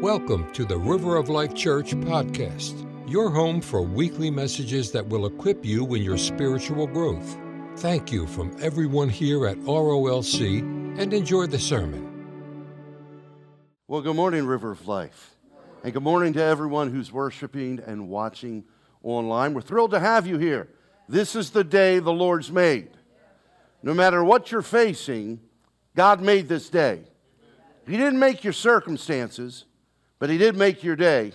Welcome to the River of Life Church podcast, your home for weekly messages that will equip you in your spiritual growth. Thank you from everyone here at ROLC, and enjoy the sermon. Well, good morning, River of Life, and good morning to everyone who's worshiping and watching online. We're thrilled to have you here. This is the day the Lord's made. No matter what you're facing, God made this day. He didn't make your circumstances, but He did make your day.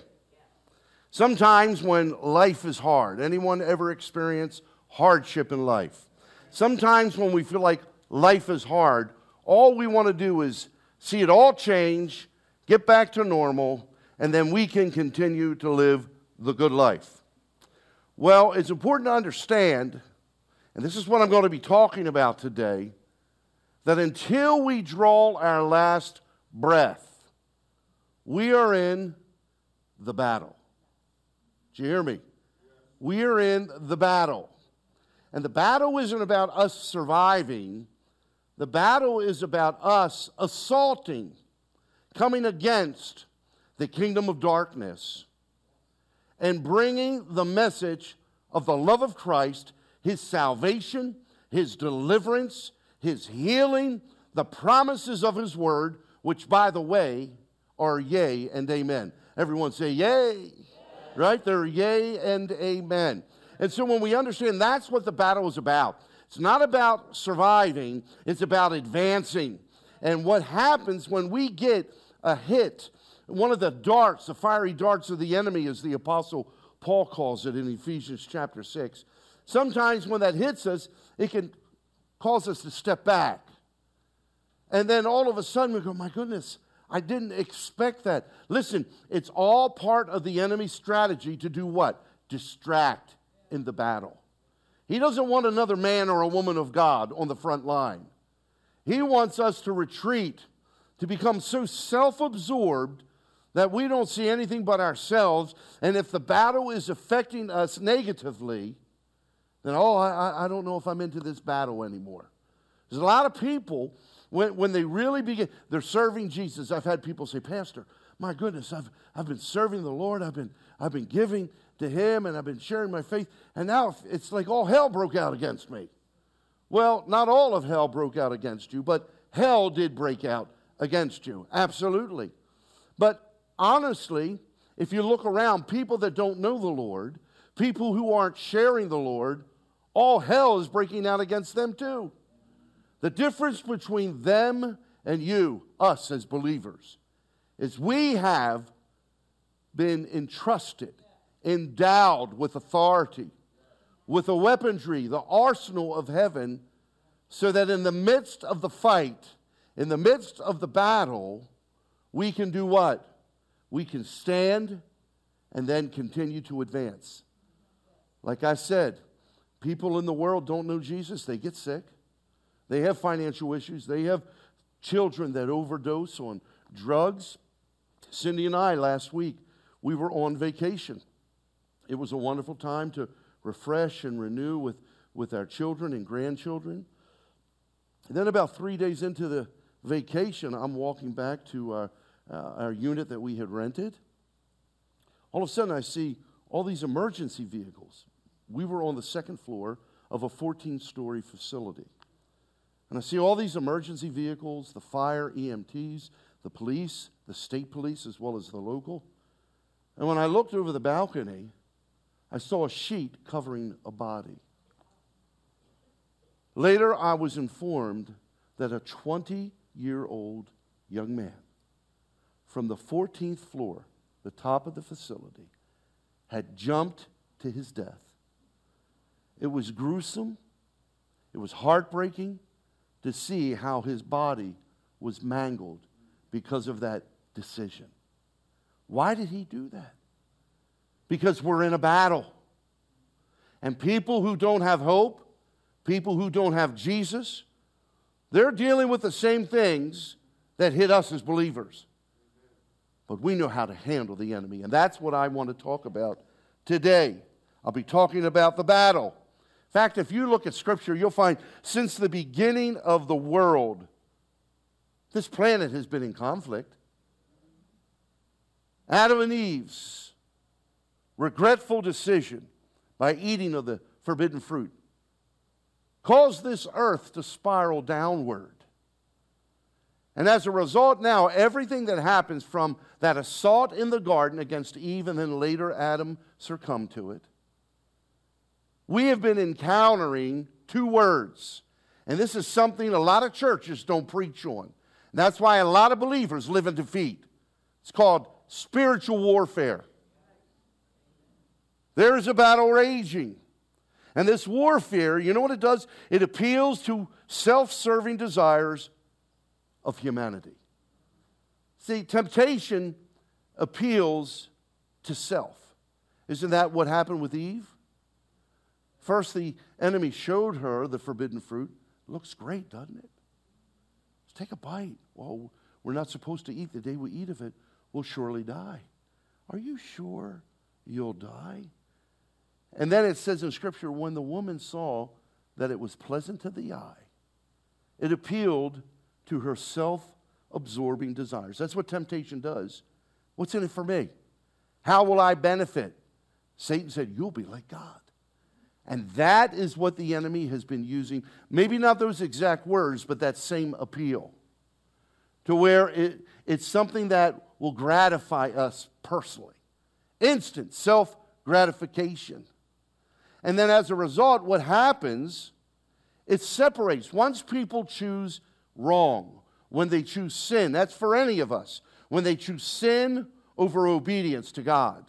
Sometimes when life is hard, anyone ever experience hardship in life? Sometimes when we feel like life is hard, all we want to do is see it all change, get back to normal, and then we can continue to live the good life. Well, it's important to understand, and this is what I'm going to be talking about today, that until we draw our last breath, we are in the battle. Do you hear me? We are in the battle. And the battle isn't about us surviving. The battle is about us assaulting, coming against the kingdom of darkness, and bringing the message of the love of Christ, His salvation, His deliverance, His healing, the promises of His word, which, by the way, are yea and amen. Everyone say yea, yea. Right? They're yea and amen. And so when we understand that's what the battle is about, it's not about surviving, it's about advancing. And what happens when we get a hit, one of the darts, the fiery darts of the enemy, as the Apostle Paul calls it in Ephesians chapter 6, sometimes when that hits us, it can cause us to step back. And then all of a sudden we go, my goodness, I didn't expect that. Listen, it's all part of the enemy's strategy to do what? Distract in the battle. He doesn't want another man or a woman of God on the front line. He wants us to retreat, to become so self-absorbed that we don't see anything but ourselves. And if the battle is affecting us negatively, then, I don't know if I'm into this battle anymore. There's a lot of people, when they really begin, they're serving Jesus. I've had people say, Pastor, my goodness, I've been serving the Lord. I've been giving to Him, and I've been sharing my faith. And now it's like all hell broke out against me. Well, not all of hell broke out against you, but hell did break out against you. Absolutely. But honestly, if you look around, people that don't know the Lord, people who aren't sharing the Lord, all hell is breaking out against them too. The difference between them and you, us as believers, is we have been entrusted, endowed with authority, with the weaponry, the arsenal of heaven, so that in the midst of the fight, in the midst of the battle, we can do what? We can stand and then continue to advance. Like I said, people in the world don't know Jesus. They get sick. They have financial issues. They have children that overdose on drugs. Cindy and I, last week, we were on vacation. It was a wonderful time to refresh and renew with our children and grandchildren. And then about 3 days into the vacation, I'm walking back to our unit that we had rented. All of a sudden, I see all these emergency vehicles. We were on the second floor of a 14-story facility. And I see all these emergency vehicles, the fire, EMTs, the police, the state police, as well as the local. And when I looked over the balcony, I saw a sheet covering a body. Later, I was informed that a 20-year-old young man from the 14th floor, the top of the facility, had jumped to his death. It was gruesome. It was heartbreaking to see how his body was mangled because of that decision. Why did he do that? Because we're in a battle. And people who don't have hope, people who don't have Jesus, they're dealing with the same things that hit us as believers. But we know how to handle the enemy, and that's what I want to talk about today. I'll be talking about the battle. In fact, if you look at Scripture, you'll find since the beginning of the world, this planet has been in conflict. Adam and Eve's regretful decision by eating of the forbidden fruit caused this earth to spiral downward. And as a result now, everything that happens from that assault in the garden against Eve and then later Adam succumbed to it, we have been encountering two words. And this is something a lot of churches don't preach on. And that's why a lot of believers live in defeat. It's called spiritual warfare. There is a battle raging. And this warfare, you know what it does? It appeals to self-serving desires of humanity. See, temptation appeals to self. Isn't that what happened with Eve? First, the enemy showed her the forbidden fruit. Looks great, doesn't it? Let's take a bite. Well, we're not supposed to eat. The day we eat of it, we'll surely die. Are you sure you'll die? And then it says in Scripture, when the woman saw that it was pleasant to the eye, it appealed to her self-absorbing desires. That's what temptation does. What's in it for me? How will I benefit? Satan said, you'll be like God. And that is what the enemy has been using. Maybe not those exact words, but that same appeal. To where it's something that will gratify us personally. Instant self-gratification. And then as a result, what happens, it separates. Once people choose wrong, when they choose sin, that's for any of us, when they choose sin over obedience to God,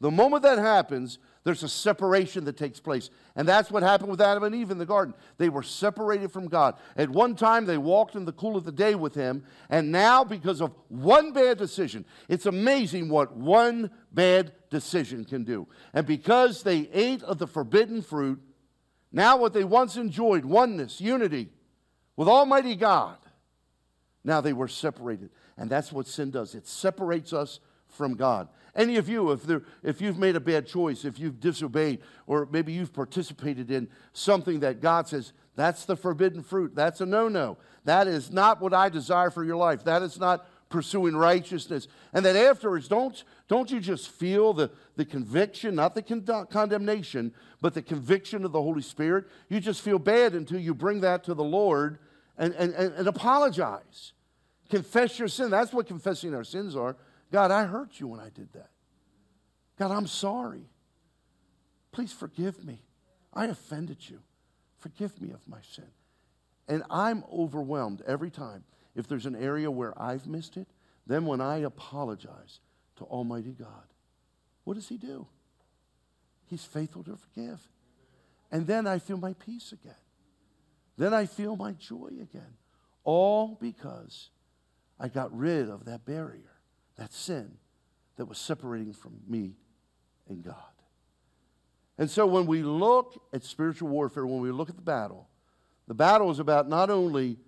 the moment that happens, there's a separation that takes place. And that's what happened with Adam and Eve in the garden. They were separated from God. At one time, they walked in the cool of the day with him, and now because of one bad decision, it's amazing what one bad decision can do. And because they ate of the forbidden fruit, now what they once enjoyed, oneness, unity with Almighty God, now they were separated. And that's what sin does. It separates us from God. Any of you, if you've made a bad choice, if you've disobeyed, or maybe you've participated in something that God says, that's the forbidden fruit, that's a no-no, that is not what I desire for your life, that is not pursuing righteousness. And then afterwards, don't you just feel the conviction, not the condemnation, but the conviction of the Holy Spirit? You just feel bad until you bring that to the Lord and apologize. Confess your sin. That's what confessing our sins are. God, I hurt you when I did that. God, I'm sorry. Please forgive me. I offended you. Forgive me of my sin. And I'm overwhelmed every time. If there's an area where I've missed it, then when I apologize to Almighty God, what does he do? He's faithful to forgive. And then I feel my peace again. Then I feel my joy again. All because I got rid of that barrier. That sin that was separating from me and God. And so when we look at spiritual warfare, when we look at the battle is about not only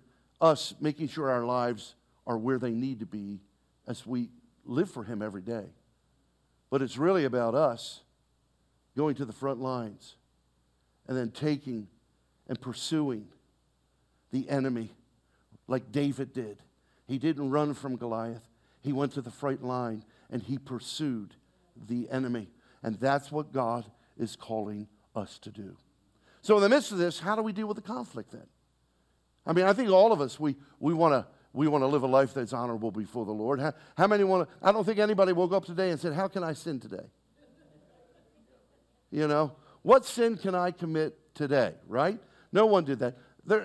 us making sure our lives are where they need to be as we live for him every day, but it's really about us going to the front lines and then taking and pursuing the enemy like David did. He didn't run from Goliath. He went to the front line, and he pursued the enemy. And that's what God is calling us to do. So in the midst of this, how do we deal with the conflict then? I mean, I think all of us, we want to live a life that's honorable before the Lord. How many want to? I don't think anybody woke up today and said, how can I sin today? You know, what sin can I commit today, right? No one did that.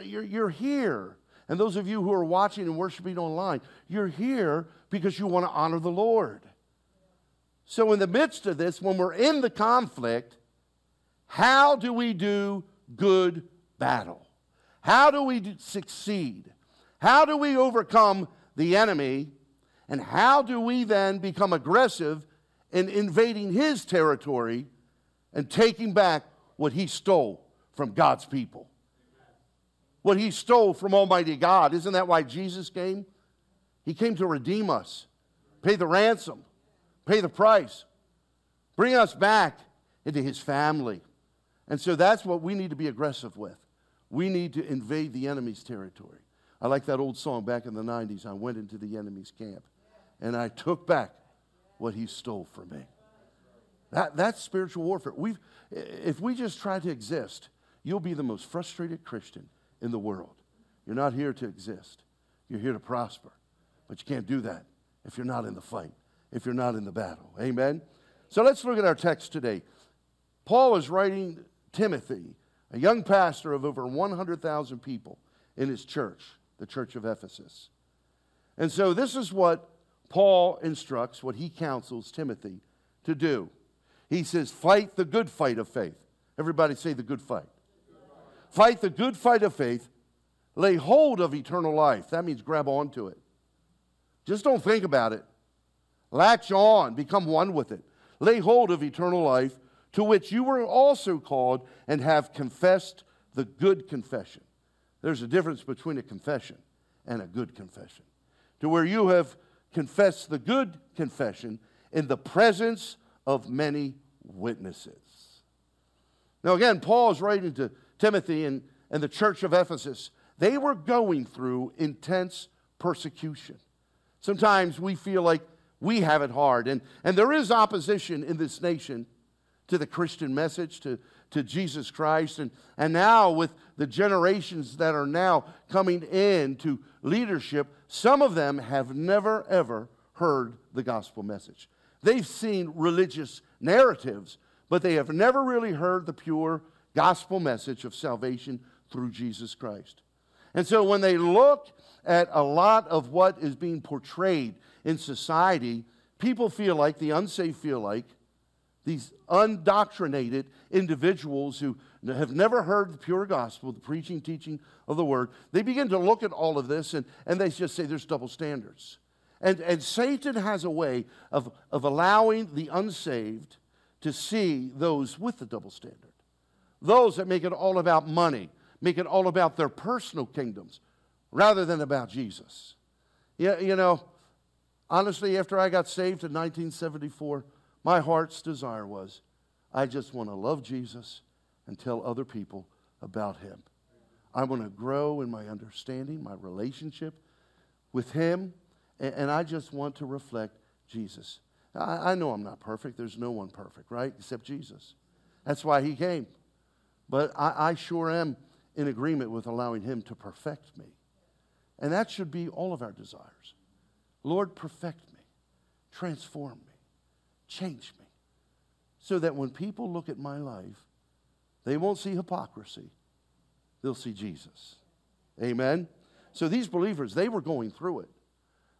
You're here. And those of you who are watching and worshiping online, you're here because you want to honor the Lord. So in the midst of this, when we're in the conflict, how do we do good battle? How do we succeed? How do we overcome the enemy? And how do we then become aggressive in invading his territory and taking back what he stole from God's people? What he stole from Almighty God. Isn't that why Jesus came? He came to redeem us, pay the ransom, pay the price, bring us back into his family. And so that's what we need to be aggressive with. We need to invade the enemy's territory. I like that old song back in the 90s, I went into the enemy's camp, and I took back what he stole from me. That's spiritual warfare. If we just try to exist, you'll be the most frustrated Christian in the world. You're not here to exist. You're here to prosper. But you can't do that if you're not in the fight, if you're not in the battle. Amen? So let's look at our text today. Paul is writing Timothy, a young pastor of over 100,000 people in his church, the Church of Ephesus. And so this is what Paul instructs, what he counsels Timothy to do. He says, fight the good fight of faith. Everybody say the good fight. Fight the good fight of faith. Lay hold of eternal life. That means grab onto it. Just don't think about it. Latch on. Become one with it. Lay hold of eternal life, to which you were also called and have confessed the good confession. There's a difference between a confession and a good confession. To where you have confessed the good confession in the presence of many witnesses. Now again, Paul is writing to Timothy and the church of Ephesus. They were going through intense persecution. Sometimes we feel like we have it hard. And there is opposition in this nation to the Christian message, to Jesus Christ. And now with the generations that are now coming into leadership, some of them have never, ever heard the gospel message. They've seen religious narratives, but they have never really heard the pure gospel message of salvation through Jesus Christ. And so when they look at a lot of what is being portrayed in society, people feel like, the unsaved feel like, these undoctrinated individuals who have never heard the pure gospel, the preaching, teaching of the word, they begin to look at all of this and they just say there's double standards. And Satan has a way of allowing the unsaved to see those with the double standard. Those that make it all about money, make it all about their personal kingdoms, rather than about Jesus. You know, honestly, after I got saved in 1974, my heart's desire was, I just want to love Jesus and tell other people about him. I want to grow in my understanding, my relationship with him, and I just want to reflect Jesus. I know I'm not perfect. There's no one perfect, right? Except Jesus. That's why he came. But I sure am in agreement with allowing him to perfect me. And that should be all of our desires. Lord, perfect me. Transform me. Change me. So that when people look at my life, they won't see hypocrisy. They'll see Jesus. Amen? So these believers, they were going through it.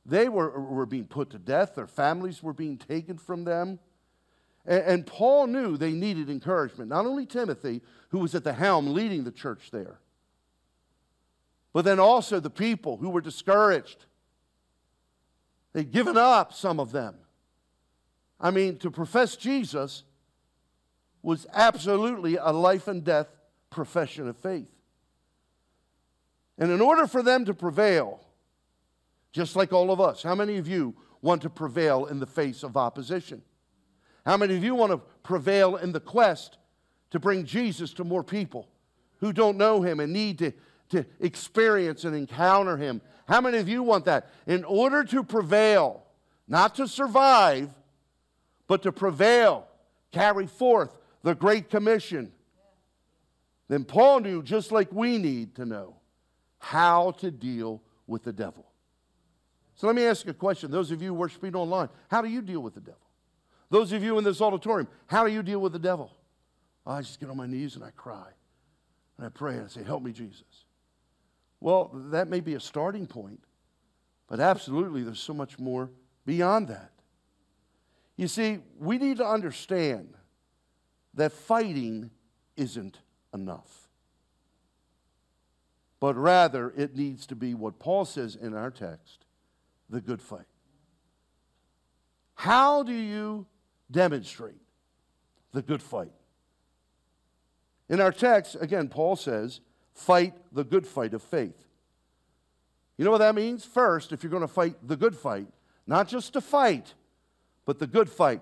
They were being put to death. Their families were being taken from them. And Paul knew they needed encouragement. Not only Timothy, who was at the helm leading the church there, but then also the people who were discouraged. They'd given up, some of them. I mean, to profess Jesus was absolutely a life and death profession of faith. And in order for them to prevail, just like all of us. How many of you want to prevail in the face of opposition? How many of you want to prevail in the quest to bring Jesus to more people who don't know him and need to experience and encounter him? How many of you want that? In order to prevail, not to survive, but to prevail, carry forth the Great Commission. Then Paul knew, just like we need to know, how to deal with the devil. So let me ask you a question. Those of you worshiping online, how do you deal with the devil? Those of you in this auditorium, how do you deal with the devil? I just get on my knees and I cry. And I pray and I say, help me, Jesus. Well, that may be a starting point, but absolutely there's so much more beyond that. You see, we need to understand that fighting isn't enough. But rather, it needs to be what Paul says in our text, the good fight. How do you demonstrate the good fight? In our text, again, Paul says, fight the good fight of faith. You know what that means? First, if you're going to fight the good fight, not just to fight, but the good fight,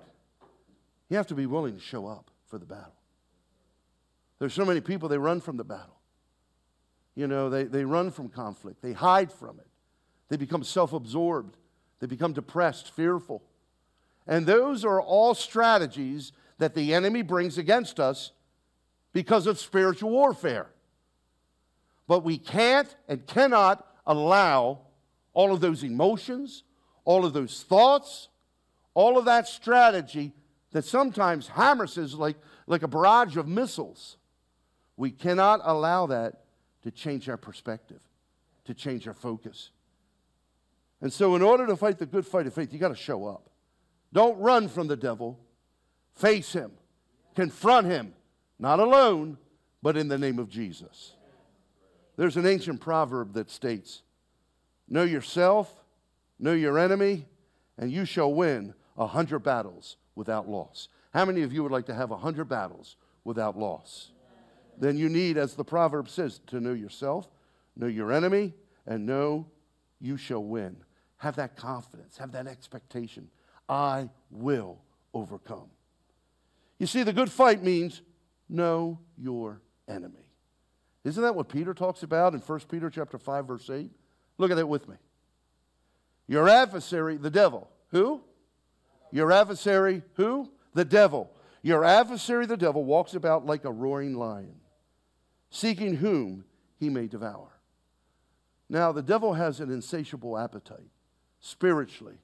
you have to be willing to show up for the battle. There's so many people, they run from the battle. You know, they run from conflict. They hide from it. They become self-absorbed. They become depressed, fearful. And those are all strategies that the enemy brings against us because of spiritual warfare. But we can't and cannot allow all of those emotions, all of those thoughts, all of that strategy that sometimes hammers us like a barrage of missiles. We cannot allow that to change our perspective, to change our focus. And so in order to fight the good fight of faith, you got to show up. Don't run from the devil. Face him. Confront him. Not alone, but in the name of Jesus. There's an ancient proverb that states, know yourself, know your enemy, and you shall win 100 battles without loss. How many of you would like to have 100 battles without loss? Then you need, as the proverb says, to know yourself, know your enemy, and know you shall win. Have that confidence. Have that expectation. I will overcome. You see, the good fight means know your enemy. Isn't that what Peter talks about in 1 Peter chapter 5, verse 8? Look at that with me. Your adversary, the devil. Who? Your adversary, who? The devil. Your adversary, the devil, walks about like a roaring lion, seeking whom he may devour. Now, the devil has an insatiable appetite, spiritually,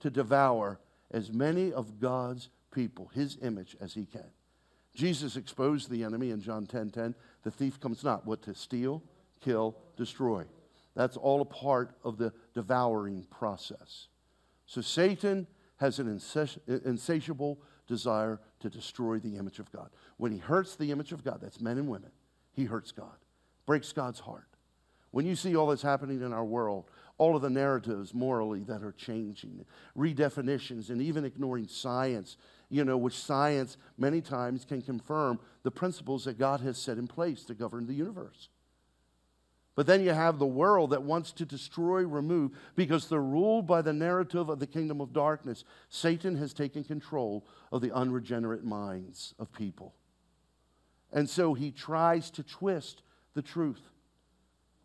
to devour as many of God's people, his image, as he can. Jesus exposed the enemy in John 10:10. The thief comes not, what, to steal, kill, destroy. That's all a part of the devouring process. So Satan has an insatiable desire to destroy the image of God. When he hurts the image of God, that's men and women, he hurts God, breaks God's heart. When you see all that's happening in our world, all of the narratives morally that are changing, redefinitions, and even ignoring science, which science many times can confirm the principles that God has set in place to govern the universe. But then you have the world that wants to destroy, remove, because they're ruled by the narrative of the kingdom of darkness. Satan has taken control of the unregenerate minds of people. And so he tries to twist the truth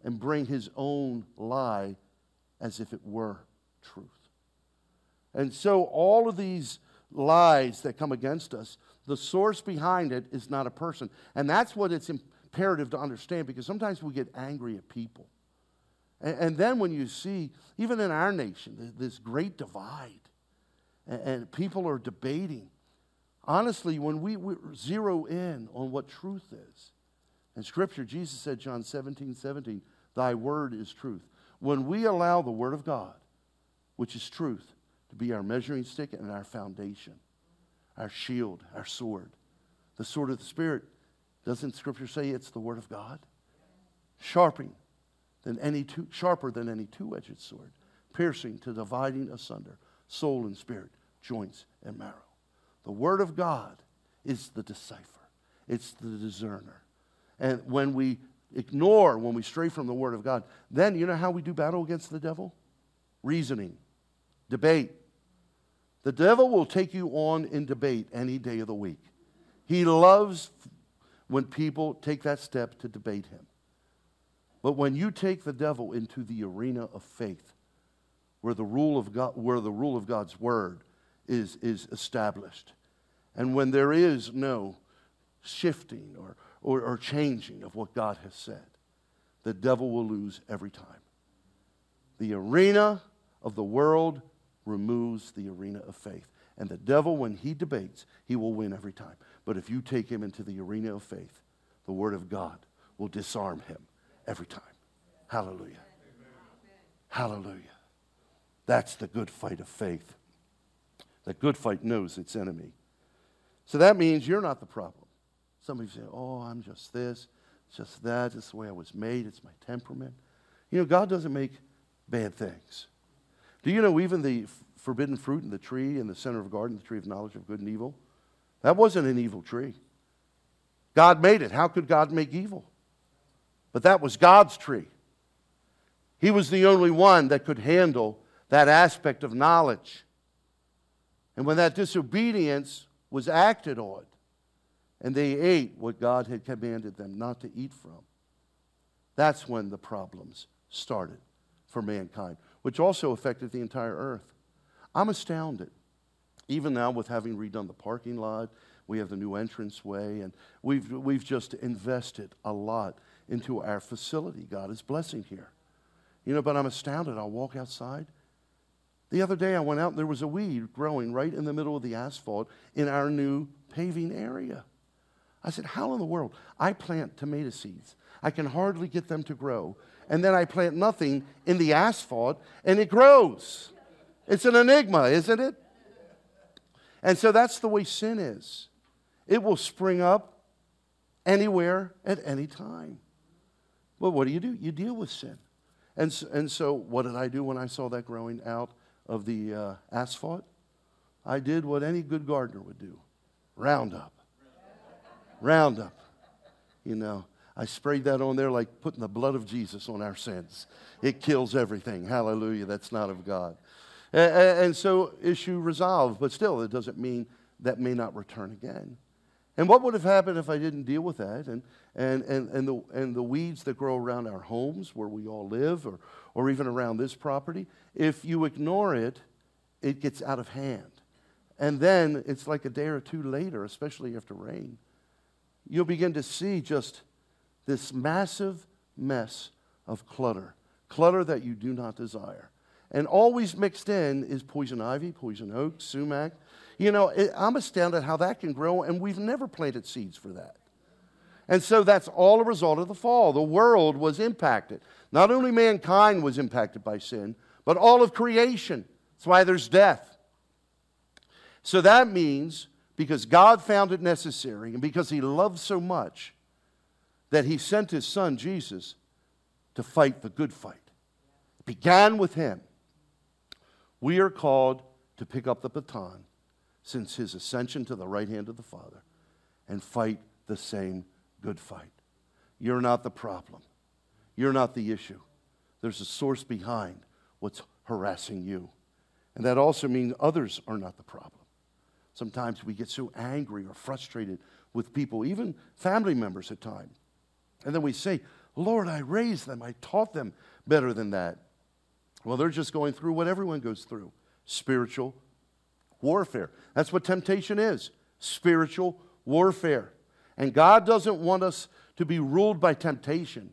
and bring his own lie as if it were truth. And so all of these lies that come against us, the source behind it is not a person. And that's what it's imperative to understand, because sometimes we get angry at people. And then when you see, even in our nation, this great divide, and people are debating. Honestly, when we zero in on what truth is, in Scripture, Jesus said, John 17:17, thy word is truth. When we allow the word of God, which is truth, to be our measuring stick and our foundation, our shield, our sword, the sword of the Spirit, doesn't Scripture say it's the word of God? Sharper than any two-edged sword, piercing to dividing asunder, soul and spirit, joints and marrow. The word of God is the decipher. It's the discerner. And when we ignore, when we stray from the word of God, then you know how we do battle against the devil? Reasoning, debate. The devil will take you on in debate any day of the week. He loves when people take that step to debate him. But when you take the devil into the arena of faith, where the rule of God, where the rule of God's word is established, and when there is no shifting or changing of what God has said, the devil will lose every time. The arena of the world removes the arena of faith. And the devil, when he debates, he will win every time. But if you take him into the arena of faith, the word of God will disarm him every time. Hallelujah. Amen. Hallelujah. That's the good fight of faith. The good fight knows its enemy. So that means you're not the problem. Some of you say, oh, I'm just this, just that, it's the way I was made, it's my temperament. God doesn't make bad things. Do you know even the forbidden fruit in the tree in the center of the garden, the tree of knowledge of good and evil? That wasn't an evil tree. God made it. How could God make evil? But that was God's tree. He was the only one that could handle that aspect of knowledge. And when that disobedience was acted on, and they ate what God had commanded them not to eat from, that's when the problems started for mankind, which also affected the entire earth. I'm astounded. Even now with having redone the parking lot, we have the new entranceway, and we've just invested a lot into our facility. God is blessing here. You know, but I'm astounded. I'll walk outside. The other day I went out and there was a weed growing right in the middle of the asphalt in our new paving area. I said, how in the world? I plant tomato seeds. I can hardly get them to grow. And then I plant nothing in the asphalt and it grows. It's an enigma, isn't it? And so that's the way sin is. It will spring up anywhere at any time. Well, what do? You deal with sin. And so what did I do when I saw that growing out of the asphalt? I did what any good gardener would do. Roundup. You know, I sprayed that on there like putting the blood of Jesus on our sins. It kills everything. Hallelujah. That's not of God. And so issue resolved. But still, it doesn't mean that may not return again. And what would have happened if I didn't deal with that? And the weeds that grow around our homes where we all live, or even around this property, if you ignore it, it gets out of hand. And then it's like a day or two later, especially after rain, you'll begin to see just this massive mess of clutter that you do not desire. And always mixed in is poison ivy, poison oak, sumac. You know, I'm astounded how that can grow, and we've never planted seeds for that. And so that's all a result of the fall. The world was impacted. Not only mankind was impacted by sin, but all of creation. That's why there's death. So that means because God found it necessary, and because He loved so much, that He sent His Son, Jesus, to fight the good fight. It began with Him. We are called to pick up the baton since His ascension to the right hand of the Father and fight the same good fight. You're not the problem. You're not the issue. There's a source behind what's harassing you. And that also means others are not the problem. Sometimes we get so angry or frustrated with people, even family members at times. And then we say, Lord, I raised them. I taught them better than that. Well, they're just going through what everyone goes through, spiritual warfare. That's what temptation is, spiritual warfare. And God doesn't want us to be ruled by temptation.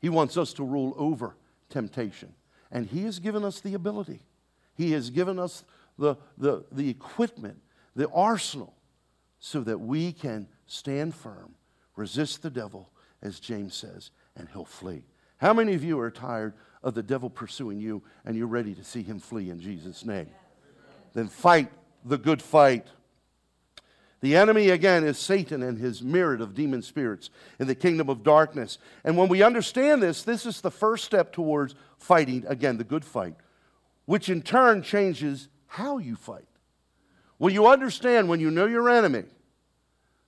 He wants us to rule over temptation. And He has given us the ability. He has given us the equipment, the arsenal, so that we can stand firm, resist the devil, as James says, and he'll flee. How many of you are tired of the devil pursuing you and you're ready to see him flee in Jesus' name? Then fight the good fight. The enemy, again, is Satan and his myriad of demon spirits in the kingdom of darkness. And when we understand this, this is the first step towards fighting, again, the good fight, which in turn changes how you fight. When you understand, when you know your enemy,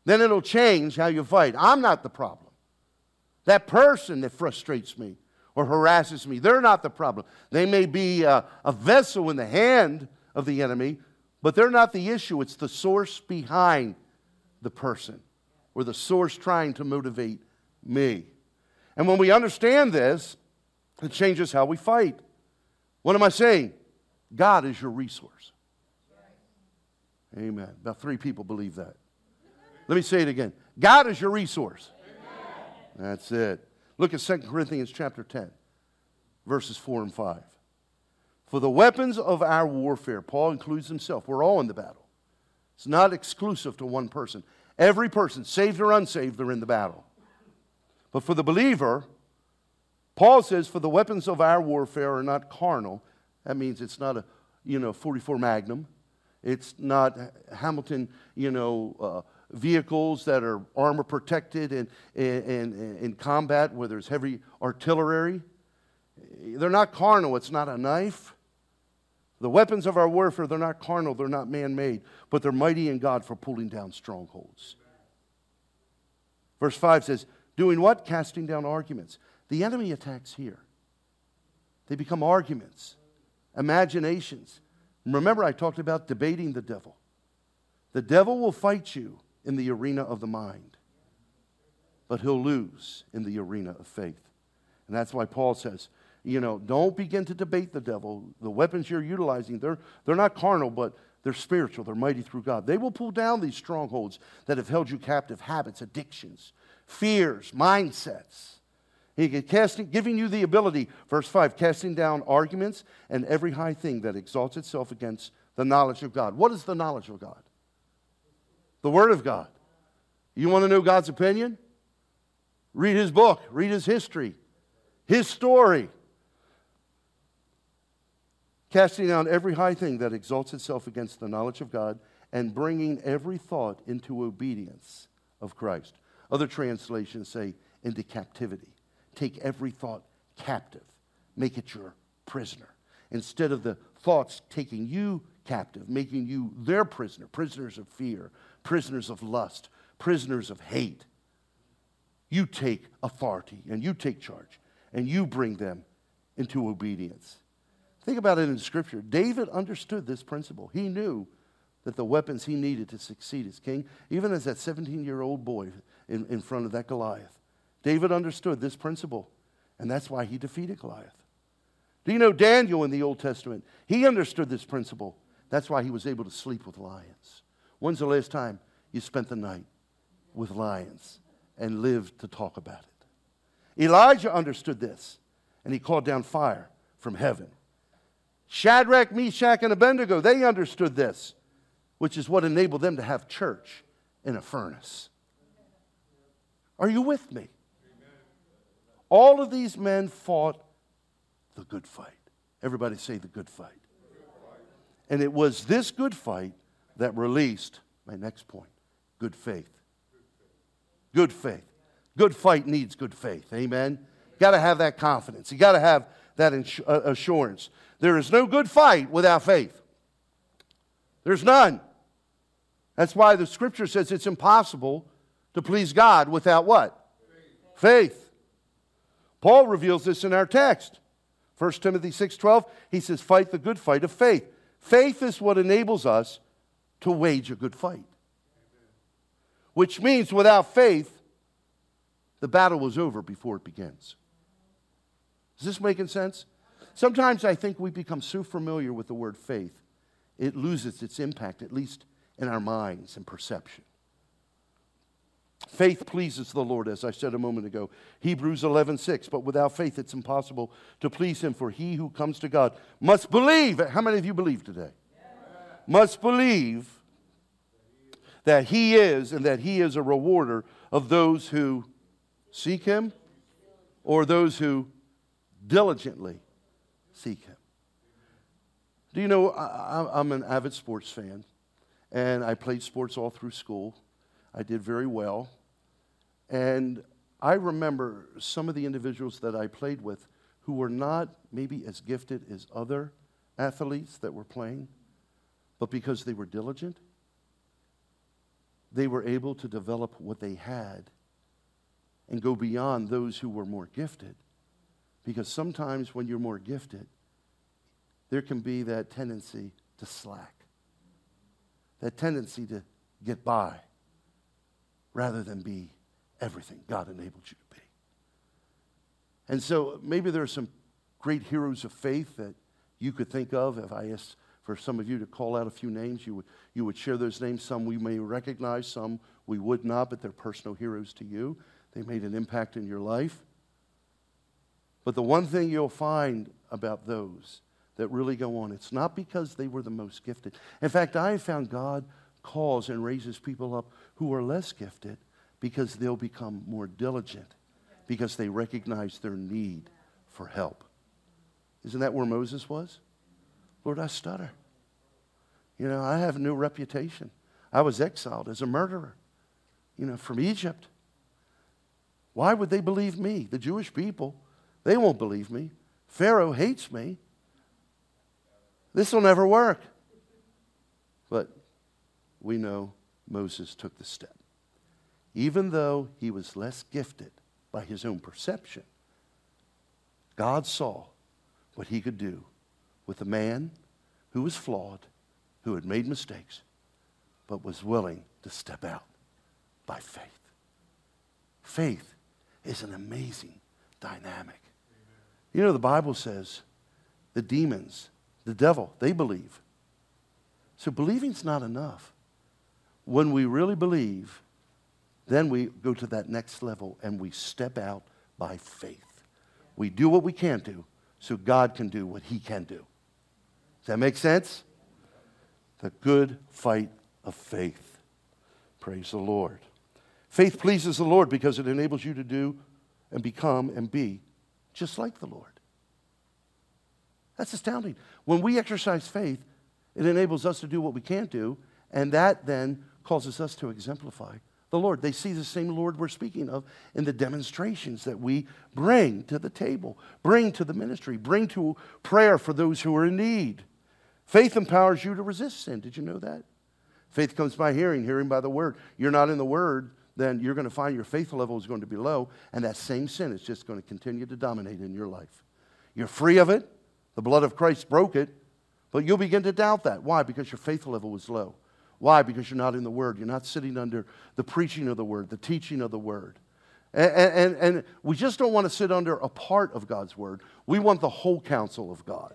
then it'll change how you fight. I'm not the problem. That person that frustrates me or harasses me, they're not the problem. They may be a vessel in the hand of the enemy, but they're not the issue. It's the source behind the person, or the source trying to motivate me. And when we understand this, it changes how we fight. What am I saying? God is your resource. Amen. About 3 people believe that. Let me say it again. God is your resource. That's it. Look at 2 Corinthians chapter 10, verses 4 and 5. For the weapons of our warfare, Paul includes himself. We're all in the battle. It's not exclusive to one person. Every person, saved or unsaved, they're in the battle. But for the believer, Paul says, for the weapons of our warfare are not carnal. That means it's not a, you know, 44 Magnum. It's not Hamilton, you know, vehicles that are armor protected and in combat where there's heavy artillery. They're not carnal. It's not a knife. The weapons of our warfare, they're not carnal. They're not man-made, but they're mighty in God for pulling down strongholds. Verse 5 says, doing what? Casting down arguments. The enemy attacks here. They become arguments, imaginations. Remember, I talked about debating the devil. The devil will fight you in the arena of the mind, but he'll lose in the arena of faith. And that's why Paul says, you know, don't begin to debate the devil. The weapons you're utilizing, they're not carnal, but They're spiritual. They're mighty through God. They will pull down these strongholds that have held you captive, habits, addictions, fears, mindsets. He can giving you the ability, verse 5, casting down arguments and every high thing that exalts itself against the knowledge of God. What is the knowledge of God? The Word of God. You want to know God's opinion? Read His book. Read His history. His story. Casting down every high thing that exalts itself against the knowledge of God and bringing every thought into obedience of Christ. Other translations say into captivity. Take every thought captive. Make it your prisoner. Instead of the thoughts taking you captive, making you their prisoner, prisoners of fear, prisoners of lust, prisoners of hate, you take authority and you take charge and you bring them into obedience. Think about it in Scripture. David understood this principle. He knew that the weapons he needed to succeed as king, even as that 17-year-old boy in front of that Goliath, David understood this principle, and that's why he defeated Goliath. Do you know Daniel in the Old Testament? He understood this principle. That's why he was able to sleep with lions. When's the last time you spent the night with lions and lived to talk about it? Elijah understood this, and he called down fire from heaven. Shadrach, Meshach, and Abednego, they understood this, which is what enabled them to have church in a furnace. Are you with me? All of these men fought the good fight. Everybody say the good fight. And it was this good fight that released, my next point, good faith. Good faith. Good fight needs good faith. Amen? You've got to have that confidence. You've got to have that assurance. There is no good fight without faith. There's none. That's why the Scripture says it's impossible to please God without what? Faith. Paul reveals this in our text. 1 Timothy 6:12, he says, fight the good fight of faith. Faith is what enables us to wage a good fight. Which means without faith, the battle was over before it begins. Is this making sense? Sometimes I think we become so familiar with the word faith, it loses its impact, at least in our minds and perception. Faith pleases the Lord, as I said a moment ago. Hebrews 11:6, but without faith it's impossible to please Him, for he who comes to God must believe. How many of you believe today? Yeah. Must believe that He is, and that He is a rewarder of those who seek Him, or those who diligently seek Him. Do you know, I'm an avid sports fan, and I played sports all through school. I did very well, and I remember some of the individuals that I played with who were not maybe as gifted as other athletes that were playing, but because they were diligent, they were able to develop what they had and go beyond those who were more gifted, because sometimes when you're more gifted, there can be that tendency to slack, that tendency to get by, rather than be everything God enabled you to be. And so maybe there are some great heroes of faith that you could think of. If I asked for some of you to call out a few names, you would share those names. Some we may recognize, some we would not, but they're personal heroes to you. They made an impact in your life. But the one thing you'll find about those that really go on, it's not because they were the most gifted. In fact, I found God calls and raises people up who are less gifted because they'll become more diligent because they recognize their need for help. Isn't that where Moses was? Lord, I stutter. You know, I have no reputation. I was exiled as a murderer, from Egypt. Why would they believe me? The Jewish people, they won't believe me. Pharaoh hates me. This will never work. But we know Moses took the step. Even though he was less gifted by his own perception, God saw what he could do with a man who was flawed, who had made mistakes, but was willing to step out by faith. Faith is an amazing dynamic. Amen. You know, the Bible says the demons, the devil, they believe. So believing's not enough. When we really believe, then we go to that next level and we step out by faith. We do what we can do so God can do what he can do. Does that make sense? The good fight of faith. Praise the Lord. Faith pleases the Lord because it enables you to do and become and be just like the Lord. That's astounding. When we exercise faith, it enables us to do what we can't do, and that then causes us to exemplify the Lord. They see the same Lord we're speaking of in the demonstrations that we bring to the table, bring to the ministry, bring to prayer for those who are in need. Faith empowers you to resist sin. Did you know that? Faith comes by hearing, hearing by the word. You're not in the word, then you're going to find your faith level is going to be low, and that same sin is just going to continue to dominate in your life. You're free of it. The blood of Christ broke it, but you'll begin to doubt that. Why? Because your faith level was low. Why? Because you're not in the Word. You're not sitting under the preaching of the Word, the teaching of the Word. And we just don't want to sit under a part of God's Word. We want the whole counsel of God.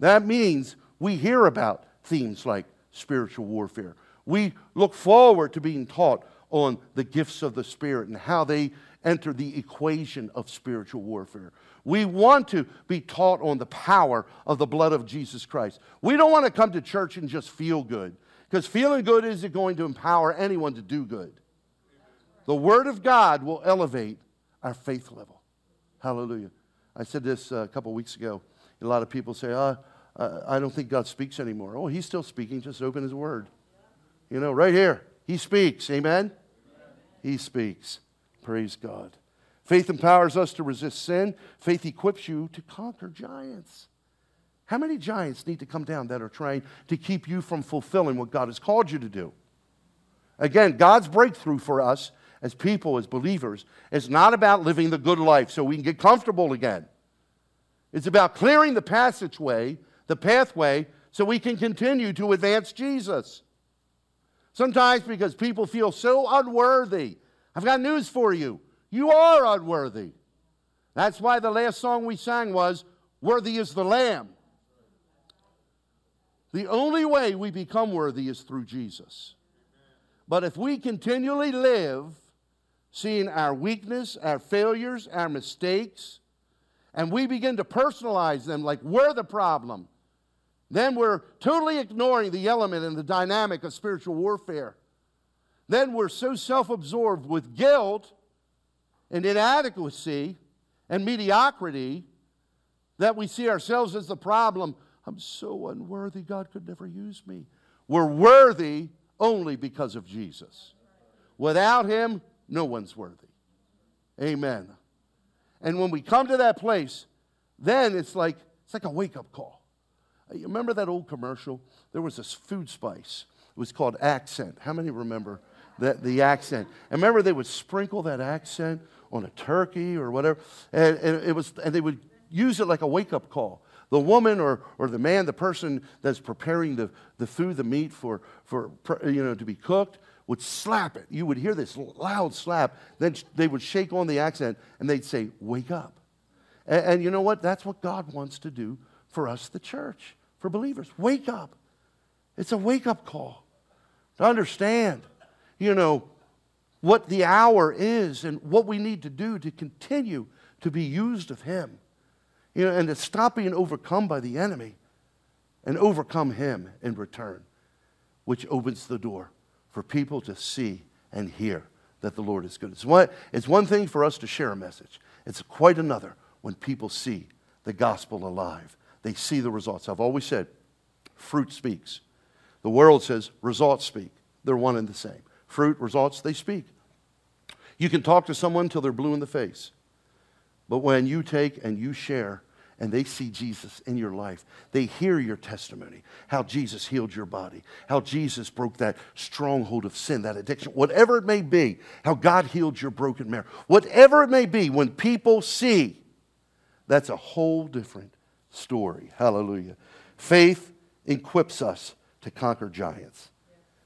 That means we hear about themes like spiritual warfare. We look forward to being taught on the gifts of the Spirit and how they enter the equation of spiritual warfare. We want to be taught on the power of the blood of Jesus Christ. We don't want to come to church and just feel good, because feeling good isn't going to empower anyone to do good. The Word of God will elevate our faith level. Hallelujah. I said this a couple weeks ago. A lot of people say, I don't think God speaks anymore. Oh, he's still speaking. Just open his Word. You know, right here. He speaks. Amen? He speaks. Praise God. Faith empowers us to resist sin. Faith equips you to conquer giants. How many giants need to come down that are trying to keep you from fulfilling what God has called you to do? Again, God's breakthrough for us as people, as believers, is not about living the good life so we can get comfortable again. It's about clearing the passageway, the pathway, so we can continue to advance Jesus. Sometimes because people feel so unworthy. I've got news for you. You are unworthy. That's why the last song we sang was, "Worthy is the Lamb." The only way we become worthy is through Jesus. But if we continually live seeing our weakness, our failures, our mistakes, and we begin to personalize them like we're the problem, then we're totally ignoring the element and the dynamic of spiritual warfare. Then we're so self-absorbed with guilt and inadequacy and mediocrity that we see ourselves as the problem. I'm so unworthy, God could never use me. We're worthy only because of Jesus. Without him, no one's worthy. Amen. And when we come to that place, then it's like a wake-up call. You remember that old commercial? There was this food spice. It was called Accent. How many remember that, the Accent? And remember they would sprinkle that Accent on a turkey or whatever, and they would use it like a wake-up call. The woman or the man, the person that's preparing the food, the meat for to be cooked, would slap it. You would hear this loud slap. Then they would shake on the Accent, and they'd say, "Wake up." And you know what? That's what God wants to do for us, the church, for believers. Wake up. It's a wake-up call to understand, what the hour is and what we need to do to continue to be used of him. And to stop being overcome by the enemy and overcome him in return, which opens the door for people to see and hear that the Lord is good. It's one thing for us to share a message. It's quite another when people see the gospel alive. They see the results. I've always said, fruit speaks. The world says, results speak. They're one and the same. Fruit, results, they speak. You can talk to someone till they're blue in the face. But when you take and you share and they see Jesus in your life, they hear your testimony, how Jesus healed your body, how Jesus broke that stronghold of sin, that addiction, whatever it may be, how God healed your broken marriage, whatever it may be, when people see, that's a whole different story. Hallelujah. Faith equips us to conquer giants.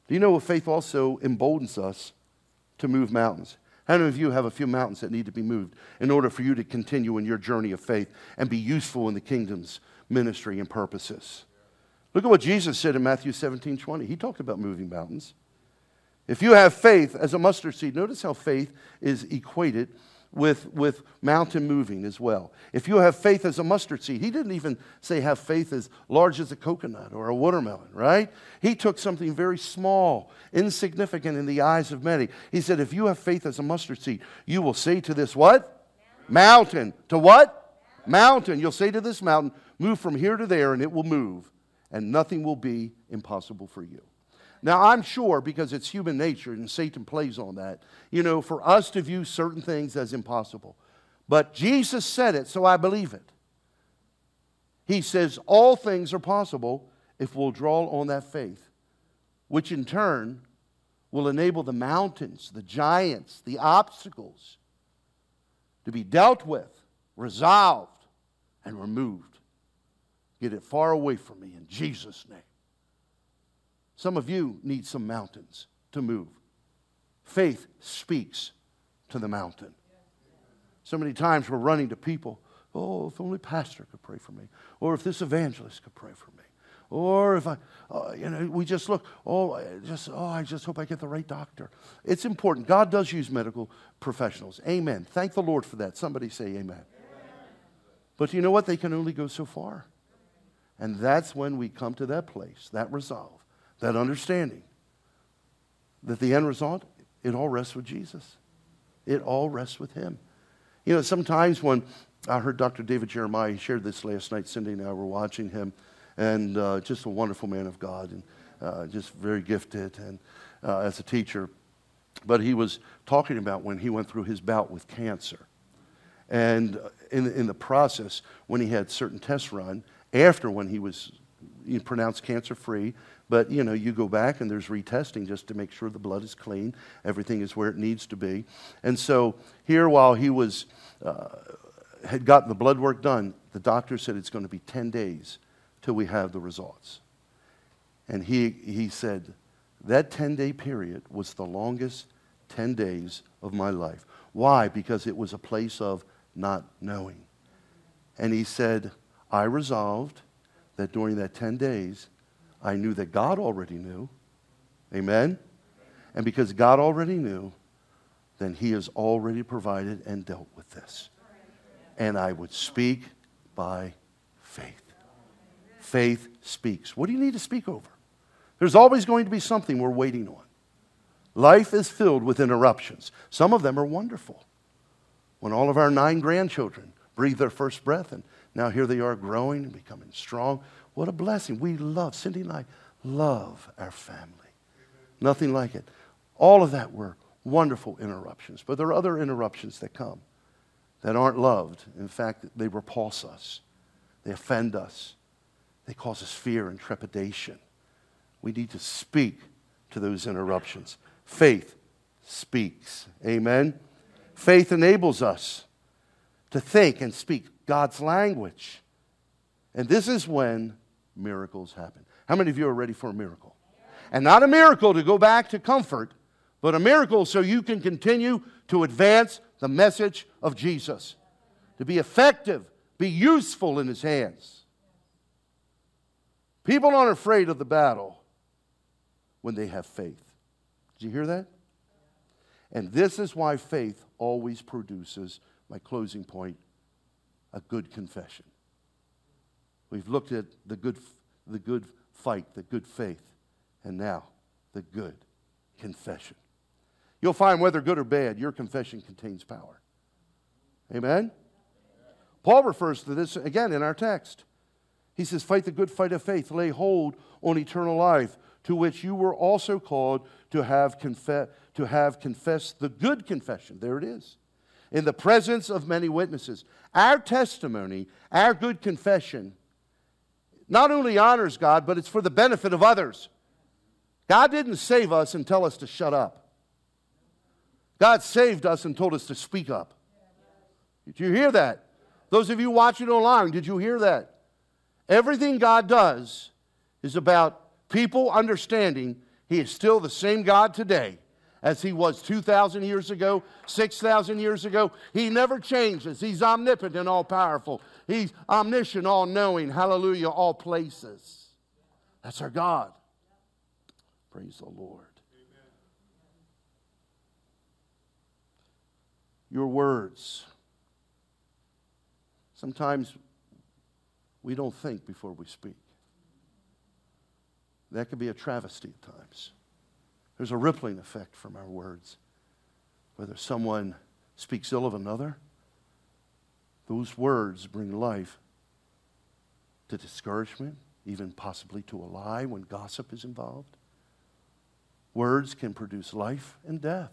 Do you know what faith also emboldens us to move mountains? How many of you have a few mountains that need to be moved in order for you to continue in your journey of faith and be useful in the kingdom's ministry and purposes? Look at what Jesus said in Matthew 17:20. He talked about moving mountains. If you have faith as a mustard seed, notice how faith is equated with mountain moving as well. If you have faith as a mustard seed, he didn't even say have faith as large as a coconut or a watermelon, right? He took something very small, insignificant in the eyes of many. He said, if you have faith as a mustard seed, you will say to this what? Mountain. To what? Mountain. You'll say to this mountain, move from here to there, and it will move, and nothing will be impossible for you. Now, I'm sure, because it's human nature and Satan plays on that, you know, for us to view certain things as impossible. But Jesus said it, so I believe it. He says all things are possible if we'll draw on that faith, which in turn will enable the mountains, the giants, the obstacles to be dealt with, resolved, and removed. Get it far away from me in Jesus' name. Some of you need some mountains to move. Faith speaks to the mountain. So many times we're running to people, oh, if only pastor could pray for me, or if this evangelist could pray for me, or if I, you know, we just look, I just hope I get the right doctor. It's important. God does use medical professionals. Amen. Thank the Lord for that. Somebody say amen. Amen. But you know what? They can only go so far. And that's when we come to that place, that resolve, that understanding that the end result, it all rests with Jesus. It all rests with him. You know, sometimes when I heard Dr. David Jeremiah, he shared this last night, Cindy and I were watching him, and just a wonderful man of God, and just very gifted and as a teacher. But he was talking about when he went through his bout with cancer. And in the process, when he had certain tests run, after when he was pronounced cancer-free, but, you know, you go back and there's retesting just to make sure the blood is clean, everything is where it needs to be. And so here, while he was had gotten the blood work done, the doctor said it's going to be 10 days till we have the results. And he said, that 10-day period was the longest 10 days of my life. Why? Because it was a place of not knowing. And he said, I resolved that during that 10 days, I knew that God already knew. Amen? And because God already knew, then he has already provided and dealt with this. And I would speak by faith. Faith speaks. What do you need to speak over? There's always going to be something we're waiting on. Life is filled with interruptions. Some of them are wonderful. When all of our 9 grandchildren breathe their first breath, and now here they are growing and becoming strong. What a blessing. We love, Cindy and I love our family. Nothing like it. All of that were wonderful interruptions. But there are other interruptions that come that aren't loved. In fact, they repulse us. They offend us. They cause us fear and trepidation. We need to speak to those interruptions. Faith speaks. Amen? Faith enables us to think and speak God's language. And this is when miracles happen. How many of you are ready for a miracle? And not a miracle to go back to comfort, but a miracle so you can continue to advance the message of Jesus. To be effective, be useful in his hands. People aren't afraid of the battle when they have faith. Did you hear that? And this is why faith always produces, my closing point, a good confession. We've looked at the good fight, the good faith, and now the good confession. You'll find whether good or bad, your confession contains power. Amen? Paul refers to this again in our text. He says, fight the good fight of faith, lay hold on eternal life, to which you were also called to have confessed the good confession. There it is. In the presence of many witnesses. Our testimony, our good confession, not only honors God, but it's for the benefit of others. God didn't save us and tell us to shut up. God saved us and told us to speak up. Did you hear that? Those of you watching online, did you hear that? Everything God does is about people understanding he is still the same God today as he was 2,000 years ago, 6,000 years ago. He never changes. He's omnipotent and all-powerful. He's omniscient, all-knowing, hallelujah, all places. That's our God. Praise the Lord. Amen. Your words. Sometimes we don't think before we speak. That could be a travesty at times. There's a rippling effect from our words. Whether someone speaks ill of another, those words bring life to discouragement, even possibly to a lie when gossip is involved. Words can produce life and death.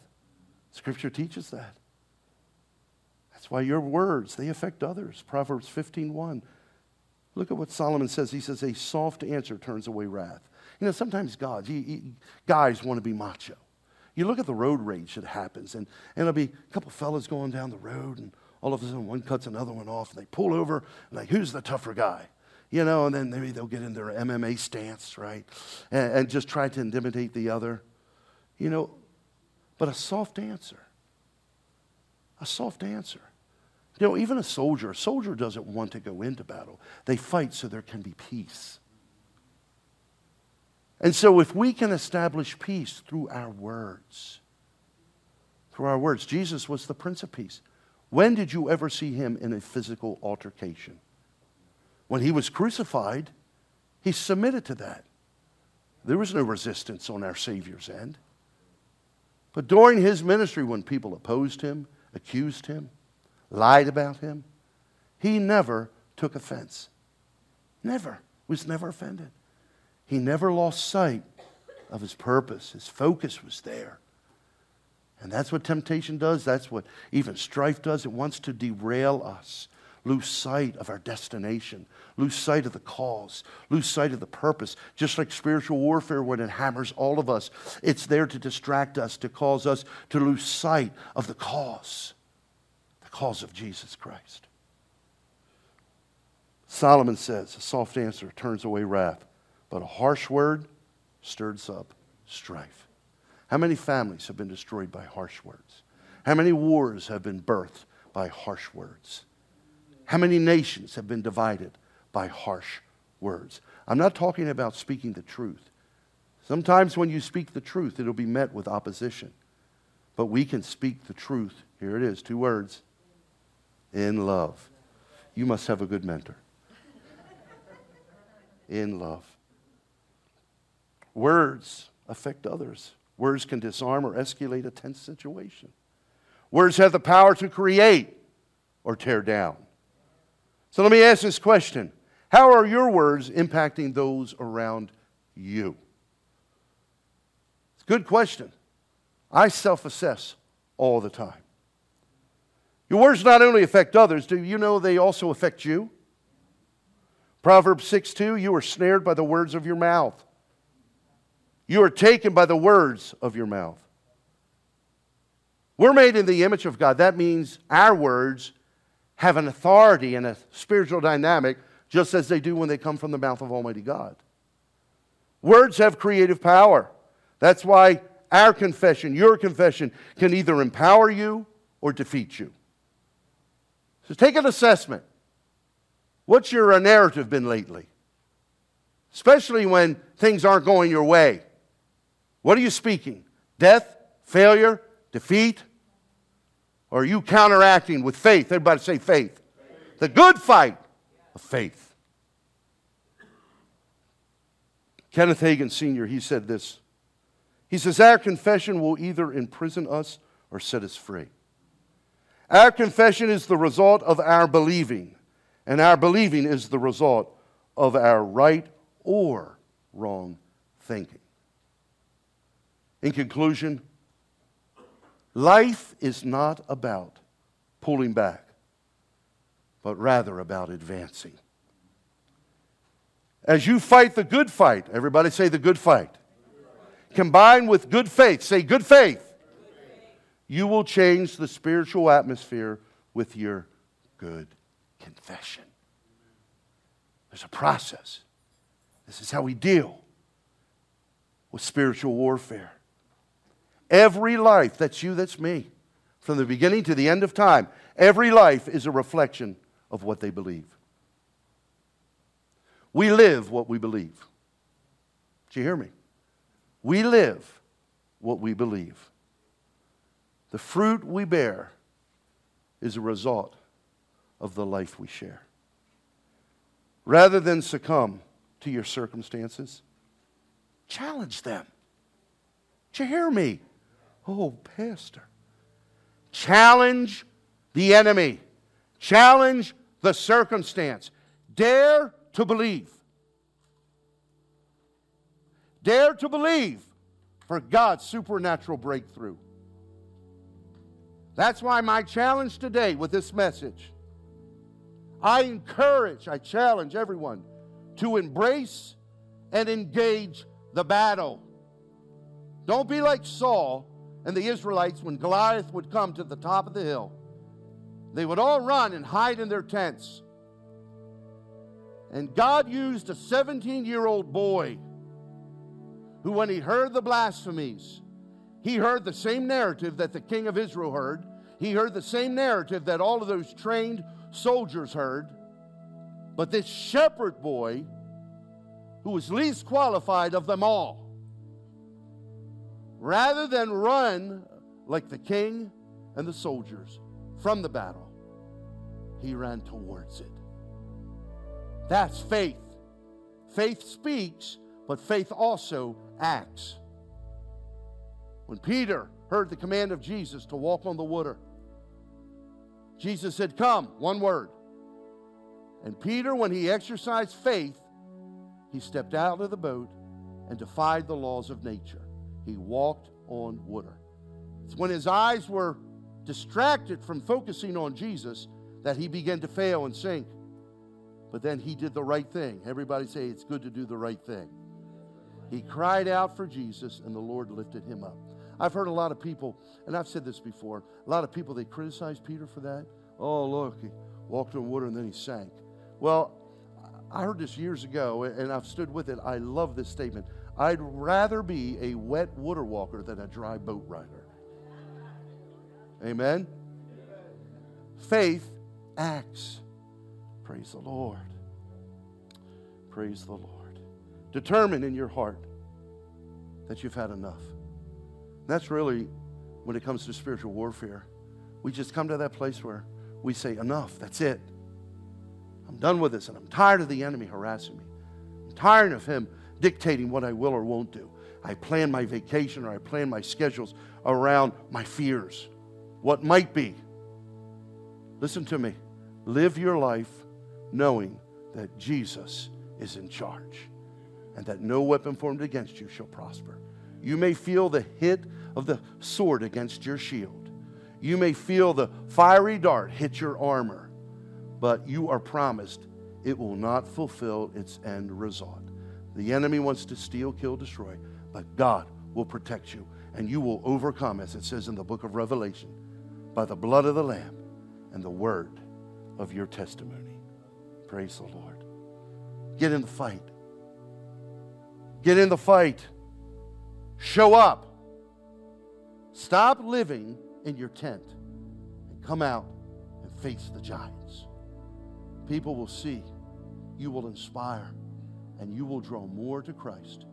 Scripture teaches that. That's why your words, they affect others. Proverbs 15:1. Look at what Solomon says. He says, a soft answer turns away wrath. You know, sometimes guys want to be macho. You look at the road rage that happens, and it'll be a couple fellas going down the road, and all of a sudden one cuts another one off, and they pull over, and like, who's the tougher guy? You know, and then maybe they'll get in their MMA stance, right, and just try to intimidate the other. You know, but a soft answer. You know, even a soldier doesn't want to go into battle. They fight so there can be peace. And so if we can establish peace through our words, Jesus was the Prince of Peace. When did you ever see him in a physical altercation? When he was crucified, he submitted to that. There was no resistance on our Savior's end. But during his ministry, when people opposed him, accused him, lied about him, he never took offense. Never. Was never offended. He never lost sight of his purpose. His focus was there. And that's what temptation does. That's what even strife does. It wants to derail us, lose sight of our destination, lose sight of the cause, lose sight of the purpose. Just like spiritual warfare, when it hammers all of us, it's there to distract us, to cause us to lose sight of the cause of Jesus Christ. Solomon says, a soft answer turns away wrath, but a harsh word stirs up strife. How many families have been destroyed by harsh words? How many wars have been birthed by harsh words? How many nations have been divided by harsh words? I'm not talking about speaking the truth. Sometimes when you speak the truth, it'll be met with opposition. But we can speak the truth. Here it is, 2 words. In love. You must have a good mentor. In love. Words affect others. Words can disarm or escalate a tense situation. Words have the power to create or tear down. So let me ask this question. How are your words impacting those around you? It's a good question. I self-assess all the time. Your words not only affect others, do you know they also affect you? Proverbs 6:2, you are snared by the words of your mouth. You are taken by the words of your mouth. We're made in the image of God. That means our words have an authority and a spiritual dynamic, just as they do when they come from the mouth of Almighty God. Words have creative power. That's why our confession, your confession, can either empower you or defeat you. So take an assessment. What's your narrative been lately? Especially when things aren't going your way. What are you speaking? Death, failure, defeat? Or are you counteracting with faith? Everybody say faith. Faith. The good fight of faith. Kenneth Hagin Sr., he said this. He says, our confession will either imprison us or set us free. Our confession is the result of our believing, and our believing is the result of our right or wrong thinking. In conclusion, life is not about pulling back, but rather about advancing. As you fight the good fight, everybody say the good fight. Combined with good faith, say good faith. You will change the spiritual atmosphere with your good confession. There's a process. This is how we deal with spiritual warfare. Every life, that's you, that's me, from the beginning to the end of time, every life is a reflection of what they believe. We live what we believe. Do you hear me? We live what we believe. The fruit we bear is a result of the life we share. Rather than succumb to your circumstances, challenge them. Do you hear me? Oh, Pastor. Challenge the enemy. Challenge the circumstance. Dare to believe. Dare to believe for God's supernatural breakthrough. That's why my challenge today with this message, I challenge everyone to embrace and engage the battle. Don't be like Saul and the Israelites when Goliath would come to the top of the hill. They would all run and hide in their tents. And God used a 17-year-old boy who, when he heard the blasphemies, he heard the same narrative that the king of Israel heard. He heard the same narrative that all of those trained soldiers heard. But this shepherd boy, who was least qualified of them all, rather than run like the king and the soldiers from the battle, he ran towards it. That's faith. Faith speaks, but faith also acts. When Peter heard the command of Jesus to walk on the water, Jesus said, "Come," one word. And Peter, when he exercised faith, he stepped out of the boat and defied the laws of nature. He walked on water. It's when his eyes were distracted from focusing on Jesus that he began to fail and sink. But then he did the right thing. Everybody say, it's good to do the right thing. He cried out for Jesus, and the Lord lifted him up. I've heard a lot of people, and I've said this before, a lot of people, they criticize Peter for that. Oh, look, he walked on water and then he sank. Well, I heard this years ago, and I've stood with it. I love this statement. I'd rather be a wet water walker than a dry boat rider. Amen? Faith acts. Praise the Lord. Praise the Lord. Determine in your heart that you've had enough. That's really, when it comes to spiritual warfare, we just come to that place where we say, enough, that's it. I'm done with this, and I'm tired of the enemy harassing me. I'm tired of him dictating what I will or won't do. I plan my vacation, or I plan my schedules around my fears, what might be. Listen to me. Live your life knowing that Jesus is in charge and that no weapon formed against you shall prosper. You may feel the hit of the sword against your shield. You may feel the fiery dart hit your armor, but you are promised it will not fulfill its end result. The enemy wants to steal, kill, destroy, but God will protect you, and you will overcome, as it says in the book of Revelation, by the blood of the Lamb and the word of your testimony. Praise the Lord. Get in the fight. Get in the fight. Show up. Stop living in your tent and come out and face the giants. People will see, you will inspire, and you will draw more to Christ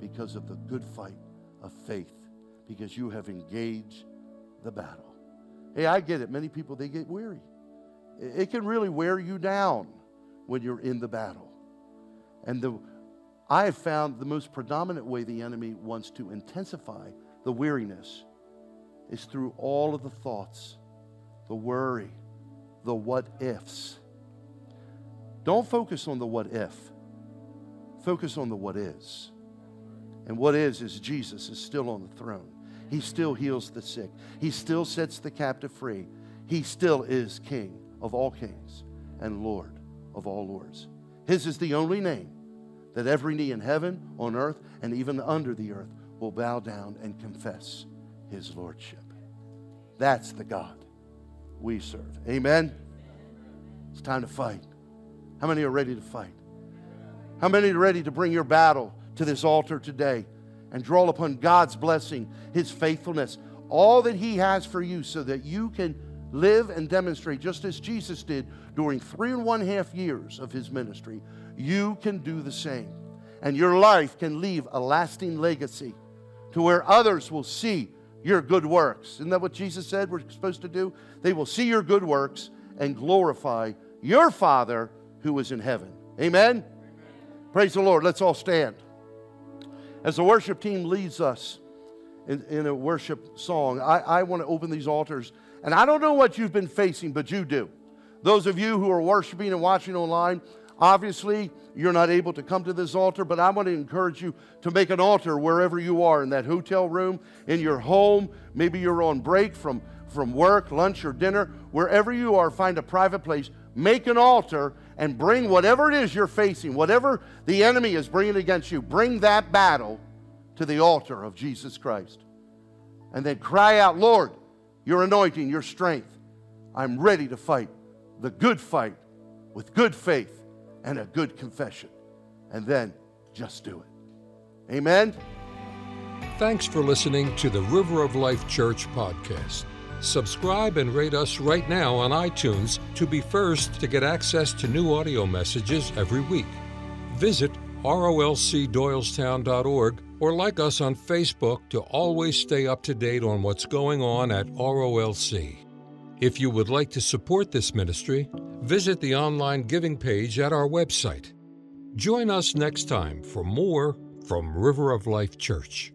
because of the good fight of faith, because you have engaged the battle. Hey, I get it. Many people, they get weary. It can really wear you down when you're in the battle. And I have found the most predominant way the enemy wants to intensify the weariness is through all of the thoughts, the worry, the what ifs. Don't focus on the what if. Focus on the what is. And what is Jesus is still on the throne. He still heals the sick. He still sets the captive free. He still is King of all kings and Lord of all lords. His is the only name that every knee in heaven, on earth, and even under the earth will bow down and confess his lordship. That's the God we serve. Amen? It's time to fight. How many are ready to fight? How many are ready to bring your battle to this altar today and draw upon God's blessing, his faithfulness, all that he has for you, so that you can live and demonstrate, just as Jesus did during 3.5 years of his ministry, you can do the same. and your life can leave a lasting legacy to where others will see your good works. Isn't that what Jesus said we're supposed to do? They will see your good works and glorify your Father who is in heaven. Amen? Amen. Praise the Lord. Let's all stand. As the worship team leads us in a worship song, I want to open these altars. And I don't know what you've been facing, but you do. Those of you who are worshiping and watching online, obviously you're not able to come to this altar, but I want to encourage you to make an altar wherever you are, in that hotel room, in your home. Maybe you're on break from work, lunch, or dinner. Wherever you are, find a private place. Make an altar and bring whatever it is you're facing, whatever the enemy is bringing against you, bring that battle to the altar of Jesus Christ. And then cry out, Lord, your anointing, your strength. I'm ready to fight the good fight with good faith and a good confession. And then just do it. Amen. Thanks for listening to the River of Life Church podcast. Subscribe and rate us right now on iTunes to be first to get access to new audio messages every week. Visit rolcdoylestown.org or like us on Facebook to always stay up to date on what's going on at ROLC. If you would like to support this ministry, visit the online giving page at our website. Join us next time for more from River of Life Church.